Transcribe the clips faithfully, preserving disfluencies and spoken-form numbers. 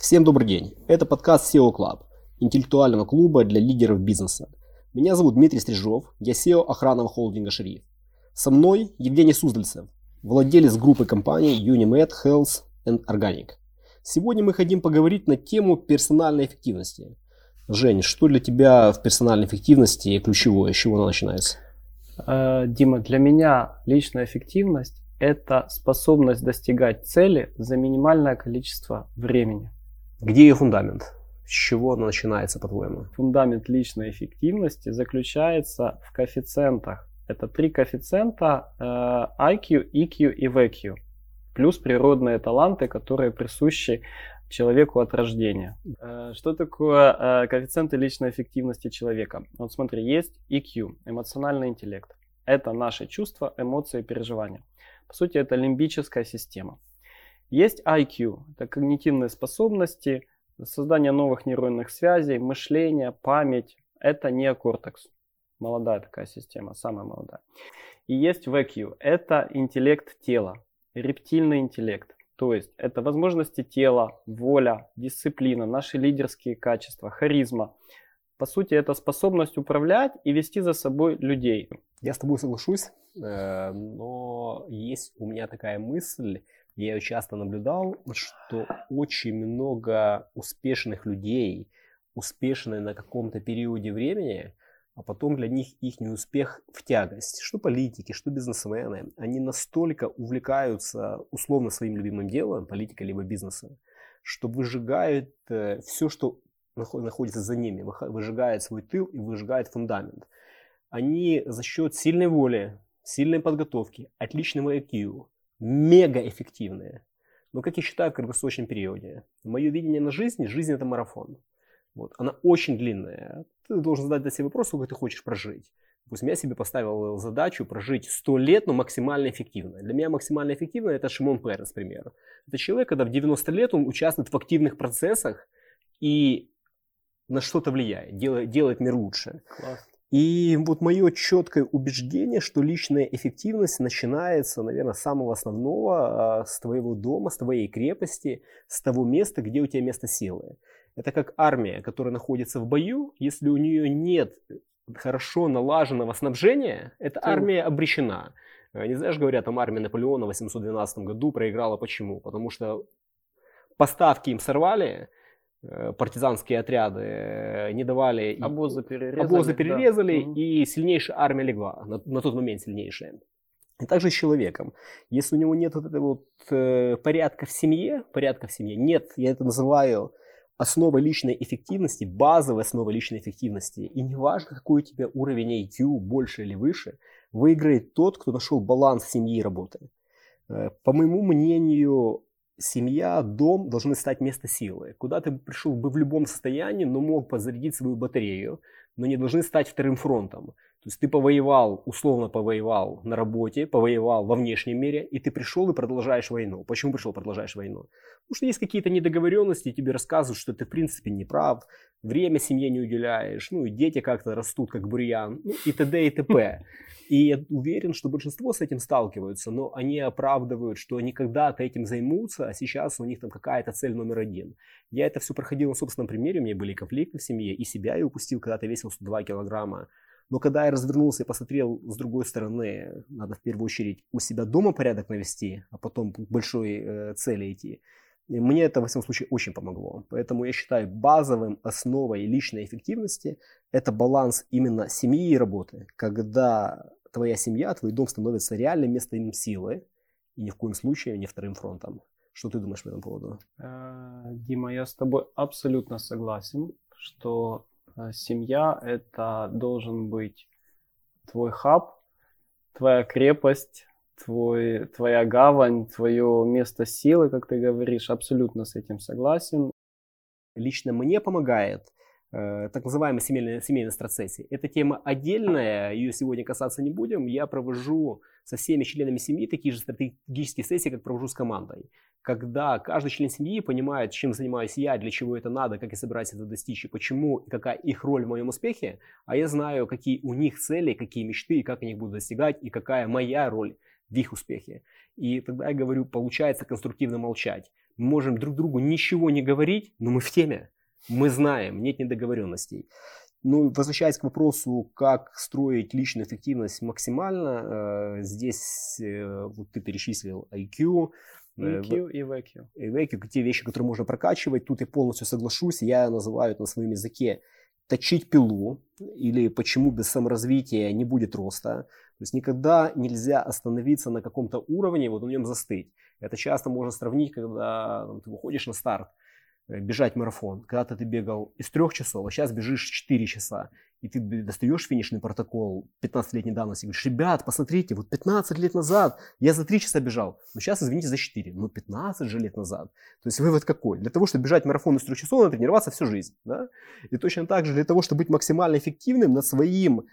Всем добрый день, это подкаст си и о Club, интеллектуального клуба для лидеров бизнеса. Меня зовут Дмитрий Стрижов, я си и о охранного холдинга «Шериф». Со мной Евгений Суздальцев, владелец группы компаний Unimed Health and Organic. Сегодня мы хотим поговорить на тему персональной эффективности. Жень, что для тебя в персональной эффективности ключевое, с чего она начинается? Дима, для меня личная эффективность – это способность достигать цели за минимальное количество времени. Где ее фундамент? С чего она начинается, по-твоему? Фундамент личной эффективности заключается в коэффициентах. Это три коэффициента ай кью, и кью и ви кью, плюс природные таланты, которые присущи человеку от рождения. Что такое коэффициенты личной эффективности человека? Вот смотри, есть и кью, эмоциональный интеллект. Это наши чувства, эмоции, переживания. По сути, это лимбическая система. Есть ай кью, это когнитивные способности, создание новых нейронных связей, мышление, память. Это неокортекс, молодая такая система, самая молодая. И есть ви кью, это интеллект тела, рептильный интеллект. То есть это возможности тела, воля, дисциплина, наши лидерские качества, харизма. По сути, это способность управлять и вести за собой людей. Я с тобой соглашусь, но есть у меня такая мысль, я ее часто наблюдал, что очень много успешных людей, успешные на каком-то периоде времени, а потом для них их неуспех в тягость. Что политики, что бизнесмены, они настолько увлекаются условно своим любимым делом, политикой либо бизнесом, что выжигают все, что находится за ними, выжигают свой тыл и выжигают фундамент. Они за счет сильной воли, сильной подготовки, отличного ай кью, мега эффективные. Но, как я считаю, в краткосрочном периоде. Мое видение на жизнь, жизнь это марафон. Вот. Она очень длинная. Ты должен задать для себя вопрос, сколько ты хочешь прожить. Допустим, я себе поставил задачу прожить сто лет, но максимально эффективно. Для меня максимально эффективно это Шимон Перес, к примеру. Это человек, когда в девяносто лет он участвует в активных процессах и на что-то влияет, делает, делает мир лучше. Класс. И вот мое четкое убеждение, что личная эффективность начинается, наверное, с самого основного, с твоего дома, с твоей крепости, с того места, где у тебя место силы. Это как армия, которая находится в бою, если у нее нет хорошо налаженного снабжения, эта армия обречена. Не знаешь, говорят, там армия Наполеона в восемьсот двенадцатом году проиграла. Почему? Потому что поставки им сорвали, партизанские отряды не давали, обозы перерезали, обозы перерезали да. И сильнейшая армия легла, на, на тот момент сильнейшая. И также с человеком. Если у него нет вот этого вот, э, порядка в семье, порядка в семье, нет, я это называю основой личной эффективности, базовой основой личной эффективности. И неважно, какой у тебя уровень ай кью, больше или выше, выиграет тот, кто нашел баланс семьи и работы. Э, по моему мнению, семья, дом должны стать местом силы, куда ты пришел бы в любом состоянии, но мог подзарядить свою батарею, но не должны стать вторым фронтом. То есть ты повоевал, условно повоевал на работе, повоевал во внешнем мире, и ты пришел и продолжаешь войну. Почему пришел и продолжаешь войну? Потому что есть какие-то недоговоренности, и тебе рассказывают, что ты в принципе не прав, время семье не уделяешь, ну и дети как-то растут, как бурьян, ну и т.д. и т.п. И я уверен, что большинство с этим сталкиваются, но они оправдывают, что они когда-то этим займутся, а сейчас у них там какая-то цель номер один. Я это все проходил на собственном примере, у меня были конфликты в семье, и себя я упустил, когда-то весил сто два килограмма. Но когда я развернулся и посмотрел с другой стороны, надо в первую очередь у себя дома порядок навести, а потом к большой э, цели идти, и мне это, во всяком случае, очень помогло. Поэтому я считаю, базовым основой личной эффективности это баланс именно семьи и работы. Когда твоя семья, твой дом становится реальным местом силы, и ни в коем случае не вторым фронтом. Что ты думаешь по этому поводу? Дима, я с тобой абсолютно согласен, что семья – это должен быть твой хаб, твоя крепость, твой, твоя гавань, твое место силы, как ты говоришь, абсолютно с этим согласен. Лично мне помогает э, так называемая семейная, семейная страцессия. Эта тема отдельная, ее сегодня касаться не будем. Я провожу со всеми членами семьи такие же стратегические сессии, как провожу с командой. Когда каждый член семьи понимает, чем занимаюсь я, для чего это надо, как я собираюсь это достичь, и почему, и какая их роль в моем успехе, а я знаю, какие у них цели, какие мечты, и как я их буду достигать, и какая моя роль в их успехе. И тогда я говорю, получается конструктивно молчать. Мы можем друг другу ничего не говорить, но мы в теме, мы знаем, нет недоговоренностей. Ну, возвращаясь к вопросу, как строить личную эффективность максимально, э, здесь э, вот ты перечислил ай кью, и кью и ви кью. И ви кью, те вещи, которые можно прокачивать, тут я полностью соглашусь, я называю это на своем языке точить пилу, или почему без саморазвития не будет роста. То есть никогда нельзя остановиться на каком-то уровне, вот на нем застыть. Это часто можно сравнить, когда ну, ты выходишь на старт, бежать марафон. Когда-то ты бегал из трех часов, а сейчас бежишь четыре часа. И ты достаешь финишный протокол пятнадцатилетней давности и говоришь, ребят, посмотрите, вот пятнадцать лет назад я за три часа бежал, но сейчас, извините, за четыре, но пятнадцать же лет назад. То есть вывод какой? Для того, чтобы бежать марафон из трех часов, надо тренироваться всю жизнь. Да? И точно так же для того, чтобы быть максимально эффективным над своим,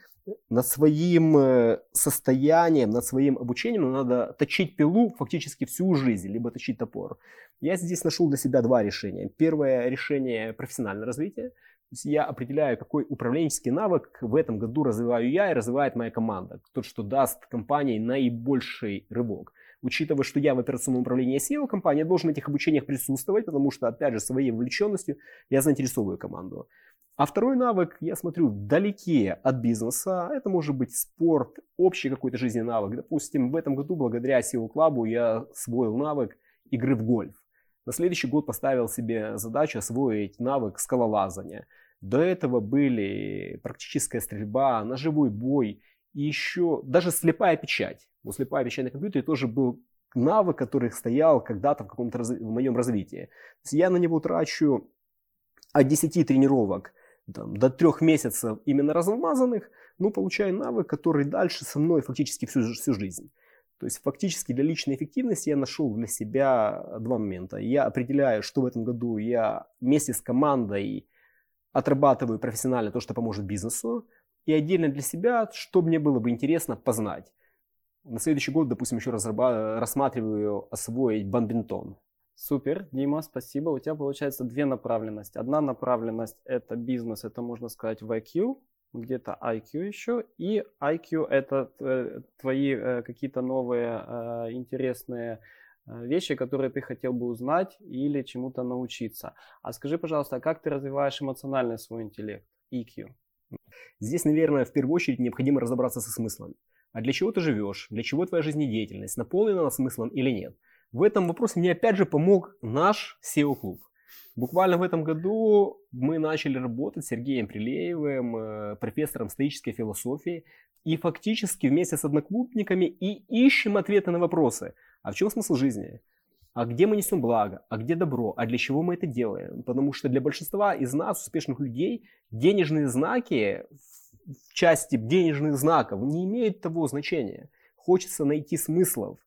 над своим состоянием, над своим обучением, надо точить пилу фактически всю жизнь, либо точить топор. Я здесь нашел для себя два решения. Первое решение – профессиональное развитие. То есть я определяю, какой управленческий навык в этом году развиваю я и развивает моя команда. Тот, что даст компании наибольший рывок. Учитывая, что я в операционном управлении си и о компании, я должен в этих обучениях присутствовать, потому что, опять же, своей вовлеченностью я заинтересовываю команду. А второй навык, я смотрю, вдалеке от бизнеса. Это может быть спорт, общий какой-то жизненный навык. Допустим, в этом году благодаря си и о Club я освоил навык игры в гольф. На следующий год поставил себе задачу освоить навык скалолазания. До этого были практическая стрельба, ножевой бой и еще даже слепая печать. Но слепая печать на компьютере тоже был навык, который стоял когда-то в каком-то раз... в моем развитии. Я на него трачу от десяти тренировок там, до трёх месяцев именно размазанных, но получаю навык, который дальше со мной фактически всю, всю жизнь. То есть фактически для личной эффективности я нашел для себя два момента. Я определяю, что в этом году я вместе с командой отрабатываю профессионально то, что поможет бизнесу. И отдельно для себя, что мне было бы интересно познать. На следующий год, допустим, еще разраба- рассматриваю освоить бадминтон. Супер, Дима, спасибо. У тебя получается две направленности. Одна направленность – это бизнес, это, можно сказать, ви кью. Где-то ай кью еще, и ай кью это твои какие-то новые интересные вещи, которые ты хотел бы узнать или чему-то научиться. А скажи, пожалуйста, как ты развиваешь эмоциональный свой интеллект, и кью? Здесь, наверное, в первую очередь необходимо разобраться со смыслом. А для чего ты живешь? Для чего твоя жизнедеятельность? Наполнена она смыслом или нет? В этом вопросе мне опять же помог наш си и о-клуб. Буквально в этом году мы начали работать с Сергеем Прилеевым, профессором стоической философии, и фактически вместе с одноклубниками и ищем ответы на вопросы. А в чем смысл жизни? А где мы несем благо? А где добро? А для чего мы это делаем? Потому что для большинства из нас, успешных людей, денежные знаки, в части денежных знаков, не имеют того значения. Хочется найти смыслов.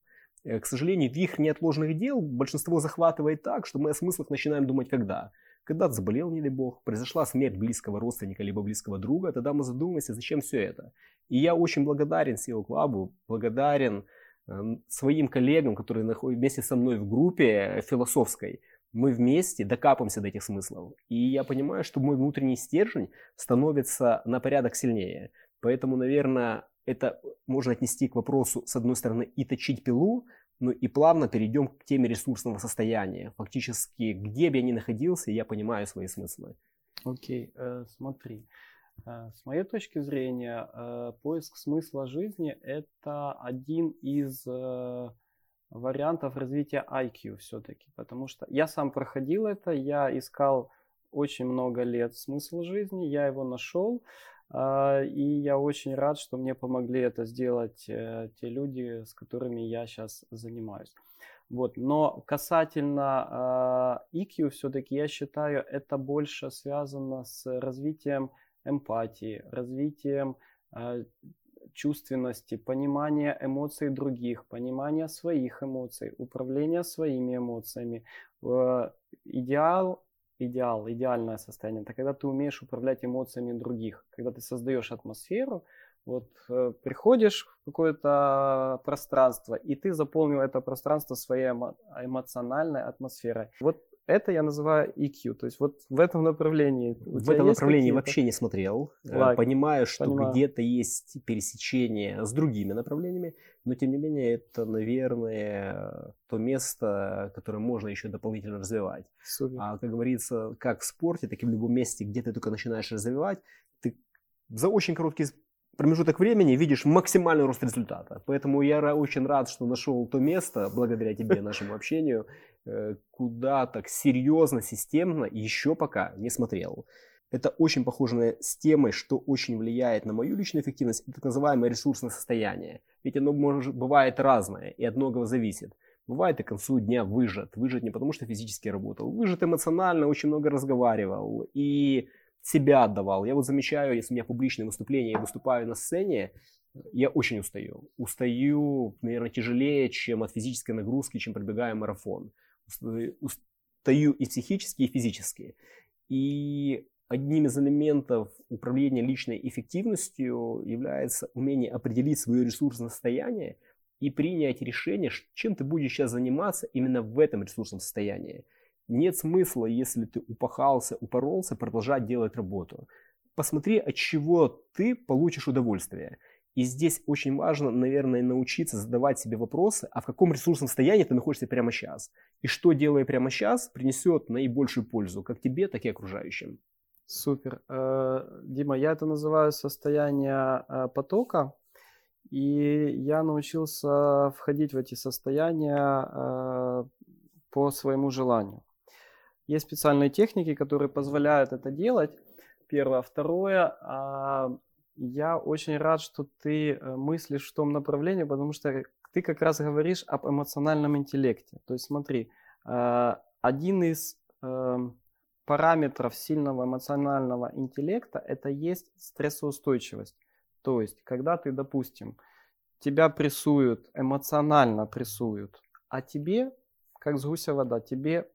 К сожалению, вихрь неотложных дел большинство захватывает так, что мы о смыслах начинаем думать когда? Когда заболел, не дай бог, произошла смерть близкого родственника либо близкого друга, тогда мы задумываемся, зачем все это. И я очень благодарен си и о Club, благодарен э, своим коллегам, которые находятся вместе со мной в группе философской. Мы вместе докапываемся до этих смыслов. И я понимаю, что мой внутренний стержень становится на порядок сильнее. Поэтому, наверное, это можно отнести к вопросу, с одной стороны, и точить пилу, но и плавно перейдем к теме ресурсного состояния. Фактически, где бы я ни находился, я понимаю свои смыслы. Окей, okay, э, смотри. Э, с моей точки зрения, э, поиск смысла жизни – это один из э, вариантов развития ай кью все-таки. Потому что я сам проходил это, я искал очень много лет смысл жизни, я его нашел. И я очень рад, что мне помогли это сделать те люди, с которыми я сейчас занимаюсь. Вот. Но касательно и кью, все-таки я считаю, это больше связано с развитием эмпатии, развитием чувственности, понимания эмоций других, понимания своих эмоций, управления своими эмоциями. Идеал. Идеал, идеальное состояние. Это когда ты умеешь управлять эмоциями других, когда ты создаешь атмосферу, вот э, приходишь в какое-то пространство, и ты заполнил это пространство своей эмо- эмоциональной атмосферой. Вот Это я называю и кью. То есть вот в этом направлении. В этом направлении какие-то? Вообще не смотрел. Like, Понимаю, что понимаю. где-то есть пересечение с другими направлениями, но тем не менее это, наверное, то место, которое можно еще дополнительно развивать. Супер. А, как говорится, как в спорте, так и в любом месте, где ты только начинаешь развивать, ты за очень короткий промежуток времени видишь максимальный рост результата. Поэтому я очень рад, что нашел то место, благодаря тебе, нашему общению, куда так серьезно, системно еще пока не смотрел. Это очень похоже с темой, что очень влияет на мою личную эффективность, это так называемое ресурсное состояние. Ведь оно может, бывает разное и от многого зависит. Бывает и к концу дня выжат. Выжат не потому, что физически работал. Выжат эмоционально, очень много разговаривал и себя отдавал. Я вот замечаю, если у меня публичное выступление, я выступаю на сцене, я очень устаю. Устаю, наверное, тяжелее, чем от физической нагрузки, чем пробегая марафон. Устаю и психически, и физически. И одним из элементов управления личной эффективностью является умение определить свое ресурсное состояние и принять решение, чем ты будешь сейчас заниматься именно в этом ресурсном состоянии. Нет смысла, если ты упахался, упоролся, продолжать делать работу. Посмотри, от чего ты получишь удовольствие. И здесь очень важно, наверное, научиться задавать себе вопросы, а в каком ресурсном состоянии ты находишься прямо сейчас. И что, делая прямо сейчас, принесет наибольшую пользу как тебе, так и окружающим. Супер. Дима, я это называю состояние потока. И я научился входить в эти состояния по своему желанию. Есть специальные техники, которые позволяют это делать. Первое. Второе. Я очень рад, что ты мыслишь в том направлении, потому что ты как раз говоришь об эмоциональном интеллекте. То есть смотри, один из параметров сильного эмоционального интеллекта – это есть стрессоустойчивость. То есть, когда ты, допустим, тебя прессуют, эмоционально прессуют, а тебе, как с гуся вода, тебе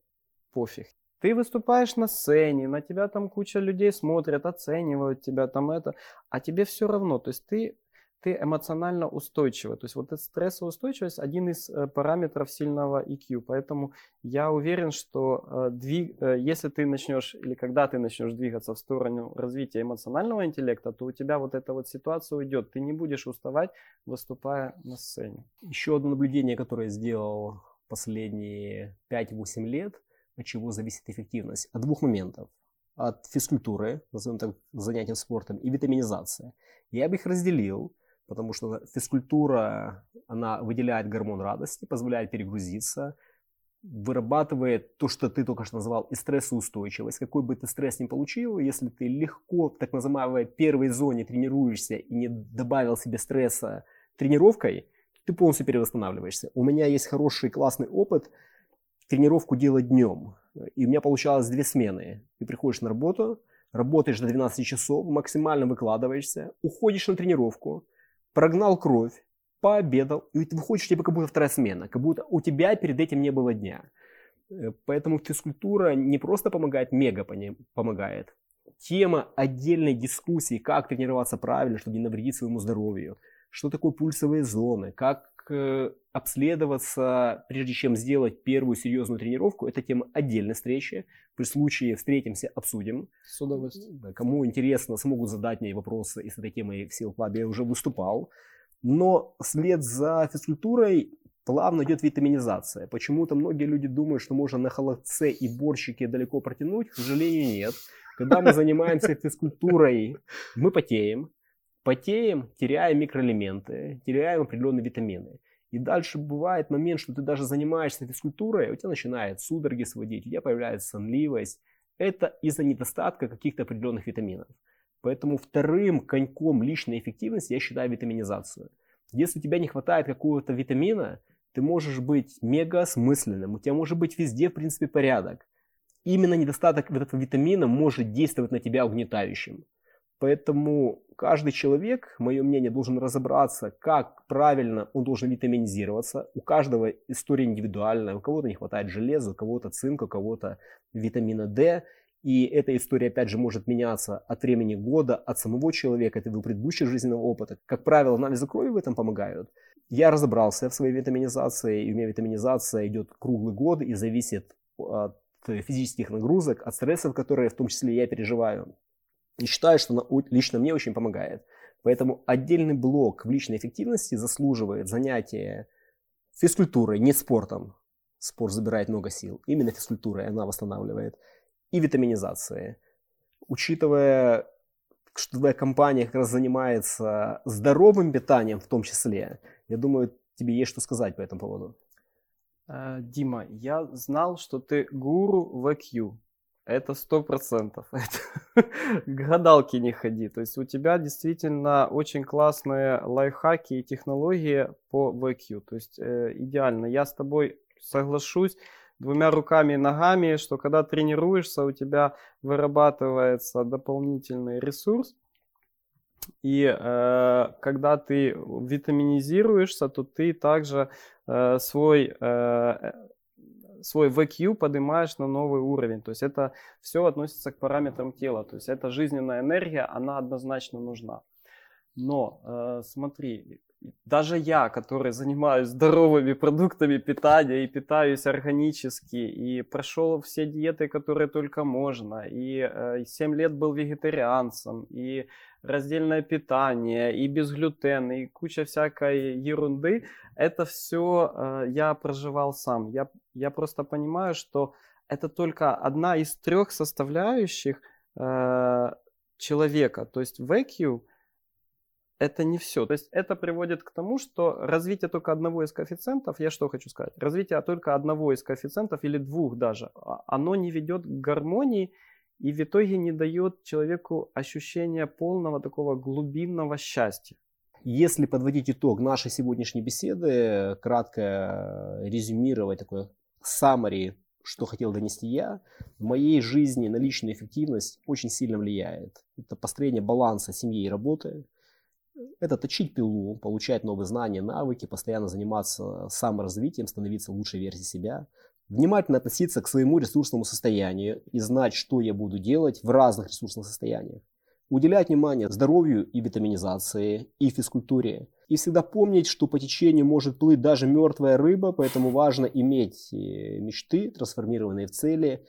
пофиг. Ты выступаешь на сцене, на тебя там куча людей смотрят, оценивают тебя там это, а тебе все равно, то есть ты, ты эмоционально устойчивый. То есть вот эта стрессоустойчивость один из параметров сильного и кью, поэтому я уверен, что двиг... если ты начнешь или когда ты начнешь двигаться в сторону развития эмоционального интеллекта, то у тебя вот эта вот ситуация уйдет, ты не будешь уставать, выступая на сцене. Еще одно наблюдение, которое я сделал последние пять-восемь лет, от чего зависит эффективность? От двух моментов. От физкультуры, назовем так, занятием спортом, и витаминизации. Я бы их разделил, потому что физкультура, она выделяет гормон радости, позволяет перегрузиться, вырабатывает то, что ты только что назвал, и стрессоустойчивость. Какой бы ты стресс ни получил, если ты легко, так называемой первой зоне тренируешься и не добавил себе стресса тренировкой, ты полностью перевосстанавливаешься. У меня есть хороший, классный опыт – тренировку делать днем. И у меня получалось две смены. Ты приходишь на работу, работаешь до двенадцати часов, максимально выкладываешься, уходишь на тренировку, прогнал кровь, пообедал, и ты выходишь, тебе как будто вторая смена, как будто у тебя перед этим не было дня. Поэтому физкультура не просто помогает, мега помогает. Тема отдельной дискуссии, как тренироваться правильно, чтобы не навредить своему здоровью, что такое пульсовые зоны, как обследоваться, прежде чем сделать первую серьезную тренировку. Это тема отдельной встречи. При случае встретимся, обсудим. С удовольствием. Кому интересно, смогут задать мне вопросы. И с этой темой в си и о Club я уже выступал. Но вслед за физкультурой плавно идет витаминизация. Почему-то многие люди думают, что можно на холодце и борщике далеко протянуть. К сожалению, нет. Когда мы занимаемся физкультурой, мы потеем. Потеем, теряем микроэлементы, теряем определенные витамины. И дальше бывает момент, что ты даже занимаешься физкультурой, у тебя начинает судороги сводить, у тебя появляется сонливость. Это из-за недостатка каких-то определенных витаминов. Поэтому вторым коньком личной эффективности я считаю витаминизацию. Если у тебя не хватает какого-то витамина, ты можешь быть мега осмысленным, у тебя может быть везде, в принципе, порядок. Именно недостаток этого витамина может действовать на тебя угнетающим. Поэтому каждый человек, мое мнение, должен разобраться, как правильно он должен витаминизироваться. У каждого история индивидуальная. У кого-то не хватает железа, у кого-то цинка, у кого-то витамина D. И эта история, опять же, может меняться от времени года, от самого человека, от его предыдущего жизненного опыта. Как правило, анализы крови в этом помогают. Я разобрался в своей витаминизации, и у меня витаминизация идет круглый год и зависит от физических нагрузок, от стрессов, которые в том числе я переживаю. И считаю, что она лично мне очень помогает. Поэтому отдельный блок в личной эффективности заслуживает занятия физкультурой, не спортом. Спорт забирает много сил. Именно физкультура, она восстанавливает. И витаминизация. Учитывая, что твоя компания как раз занимается здоровым питанием в том числе, я думаю, тебе есть что сказать по этому поводу. Дима, я знал, что ты гуру в ай кью. Это сто процентов. Гадалки не ходи. То есть у тебя действительно очень классные лайфхаки и технологии по ви кью. То есть э, идеально. Я с тобой соглашусь двумя руками и ногами, что когда тренируешься, у тебя вырабатывается дополнительный ресурс. И э, когда ты витаминизируешься, то ты также э, свой... Э, свой ви кью поднимаешь на новый уровень. То есть это все относится к параметрам тела. То есть эта жизненная энергия, она однозначно нужна. Но э, смотри, даже я, который занимаюсь здоровыми продуктами питания и питаюсь органически, и прошел все диеты, которые только можно, и э, семь лет был вегетарианцем, и раздельное питание, и без глютена, и куча всякой ерунды. Это все э, я проживал сам. Я, я просто понимаю, что это только одна из трех составляющих э, человека. То есть ви кью – это не все. То есть это приводит к тому, что развитие только одного из коэффициентов, я что хочу сказать, развитие только одного из коэффициентов или двух даже, оно не ведет к гармонии, и в итоге не дает человеку ощущения полного такого глубинного счастья. Если подводить итог нашей сегодняшней беседы, кратко резюмировать такое summary, что хотел донести я, в моей жизни на личную эффективность очень сильно влияет. Это построение баланса семьи и работы, это точить пилу, получать новые знания, навыки, постоянно заниматься саморазвитием, становиться лучшей версией себя. Внимательно относиться к своему ресурсному состоянию и знать, что я буду делать в разных ресурсных состояниях. Уделять внимание здоровью и витаминизации, и физкультуре. И всегда помнить, что по течению может плыть даже мертвая рыба, поэтому важно иметь мечты, трансформированные в цели,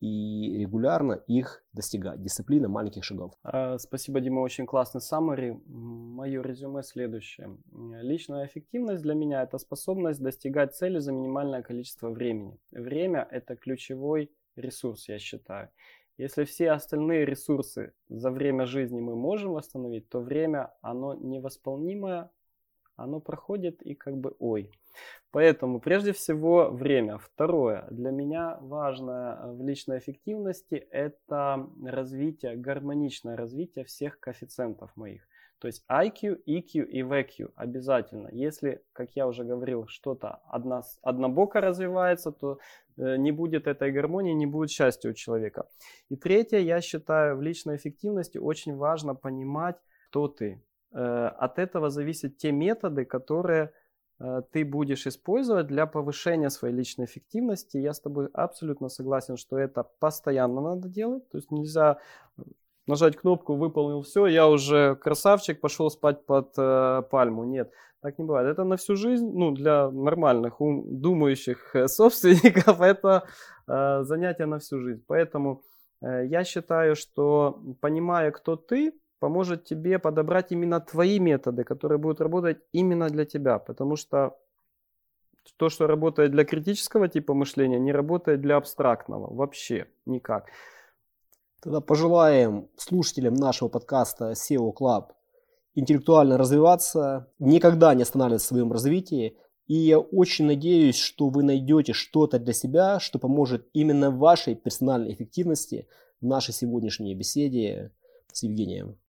и регулярно их достигать. Дисциплина маленьких шагов. Спасибо, Дима, очень классный саммари. Мое резюме следующее. Личная эффективность для меня – это способность достигать цели за минимальное количество времени. Время – это ключевой ресурс, я считаю. Если все остальные ресурсы за время жизни мы можем восстановить, то время, оно невосполнимое, оно проходит и как бы ой. Поэтому прежде всего время. Второе, для меня важное в личной эффективности, это развитие, гармоничное развитие всех коэффициентов моих. То есть ай кью, и кью и ви кью обязательно. Если, как я уже говорил, что-то одно, однобоко развивается, то не будет этой гармонии, не будет счастья у человека. И третье, я считаю, в личной эффективности очень важно понимать, кто ты. От этого зависят те методы, которые ты будешь использовать для повышения своей личной эффективности. Я с тобой абсолютно согласен, что это постоянно надо делать. То есть нельзя нажать кнопку, выполнил все, я уже красавчик, пошел спать под э, пальму. Нет, так не бывает. Это на всю жизнь, ну, для нормальных, ум, думающих э, собственников, это э, занятие на всю жизнь. Поэтому э, я считаю, что понимая, кто ты, поможет тебе подобрать именно твои методы, которые будут работать именно для тебя. Потому что то, что работает для критического типа мышления, не работает для абстрактного вообще никак. Тогда пожелаем слушателям нашего подкаста си и о Club интеллектуально развиваться, никогда не останавливаться в своем развитии. И я очень надеюсь, что вы найдете что-то для себя, что поможет именно вашей персональной эффективности в нашей сегодняшней беседе с Евгением.